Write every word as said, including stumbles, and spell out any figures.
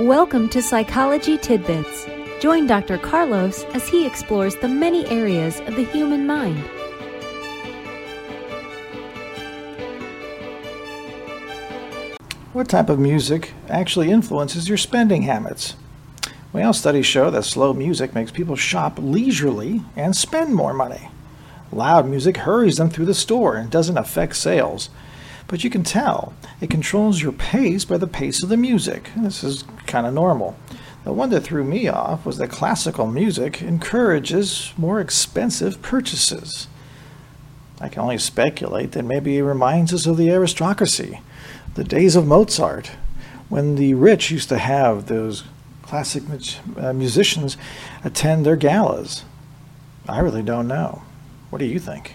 Welcome to Psychology Tidbits. Join Doctor Carlos as he explores the many areas of the human mind. What type of music actually influences your spending habits? Well, studies show that slow music makes people shop leisurely and spend more money. Loud music hurries them through the store and doesn't affect sales. But you can tell it controls your pace by the pace of the music. This is kind of normal. The one that threw me off was that classical music encourages more expensive purchases. I can only speculate that maybe it reminds us of the aristocracy, the days of Mozart, when the rich used to have those classic uh, musicians attend their galas. I really don't know. What do you think?